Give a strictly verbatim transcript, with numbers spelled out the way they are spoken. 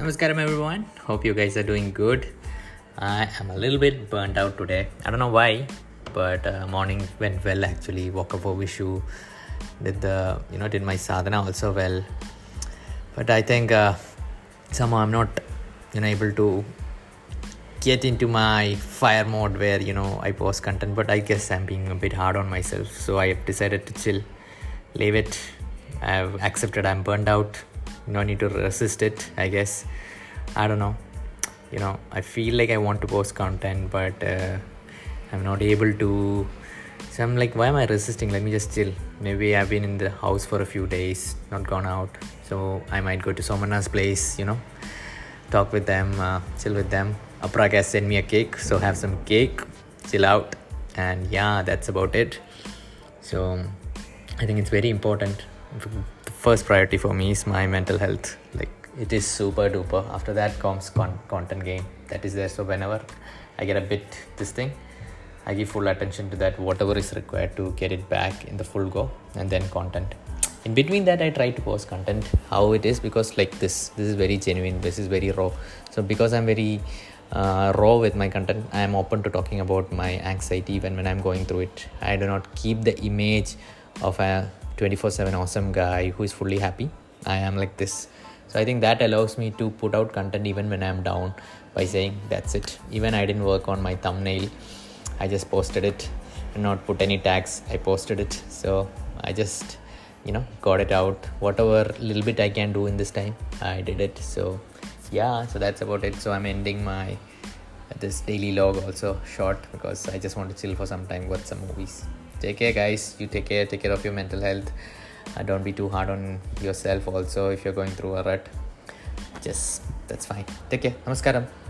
Namaskaram everyone, hope you guys are doing good. I am a little bit burnt out today. I don't know why, but uh, morning went well actually. Woke up for Vishu, did the, you know, did my sadhana also well. But I think uh, somehow I'm not, you know, able to get into my fire mode where, you know, I post content, but I guess I'm being a bit hard on myself. So I have decided to chill, leave it. I've accepted I'm burnt out. No need to resist it, I guess. I don't know. You know, I feel like I want to post content, but uh, I'm not able to. So I'm like, why am I resisting? Let me just chill. Maybe I've been in the house for a few days, not gone out. So I might go to Somana's place, you know, talk with them, uh, chill with them. Apraka has sent me a cake, so have some cake, chill out. And yeah, that's about it. So I think it's very important. The first priority for me is my mental health. Like, it is super duper. After that comes con- content game that is there. So whenever I get a bit this thing, I give full attention to that, whatever is required to get it back in the full go, and then content. In between that, I try to post content how it is, because like this, this is very genuine. This is very raw. So because I'm very uh, raw with my content, I am open to talking about my anxiety even when I'm going through it. I do not keep the image of a twenty-four seven awesome guy who is fully happy. I am like this. So I think that allows me to put out content even when I'm down by saying that's it. Even I didn't work on my thumbnail. I just posted it and not put any tags. I posted it. So I just, you know, got it out. Whatever little bit I can do in this time, I did it. So yeah, so that's about it. So I'm ending my this daily log also short, because I just want to chill for some time, watch some movies. Take care, guys. You take care. Take care of your mental health. Uh, don't be too hard on yourself also if you're going through a rut. Just, that's fine. Take care. Namaskaram.